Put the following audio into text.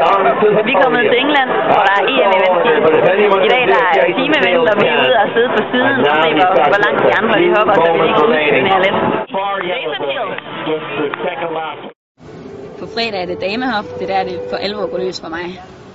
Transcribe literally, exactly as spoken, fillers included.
Vi er kommet til England, hvor der er E M-event. I dag der er team-event, og vi er ude og sidde på siden og se, hvor, hvor langt de andre de hopper, så vi lige kan udstyre lidt. På fredag er det damehop. Det er der, det for alvor går løs for mig.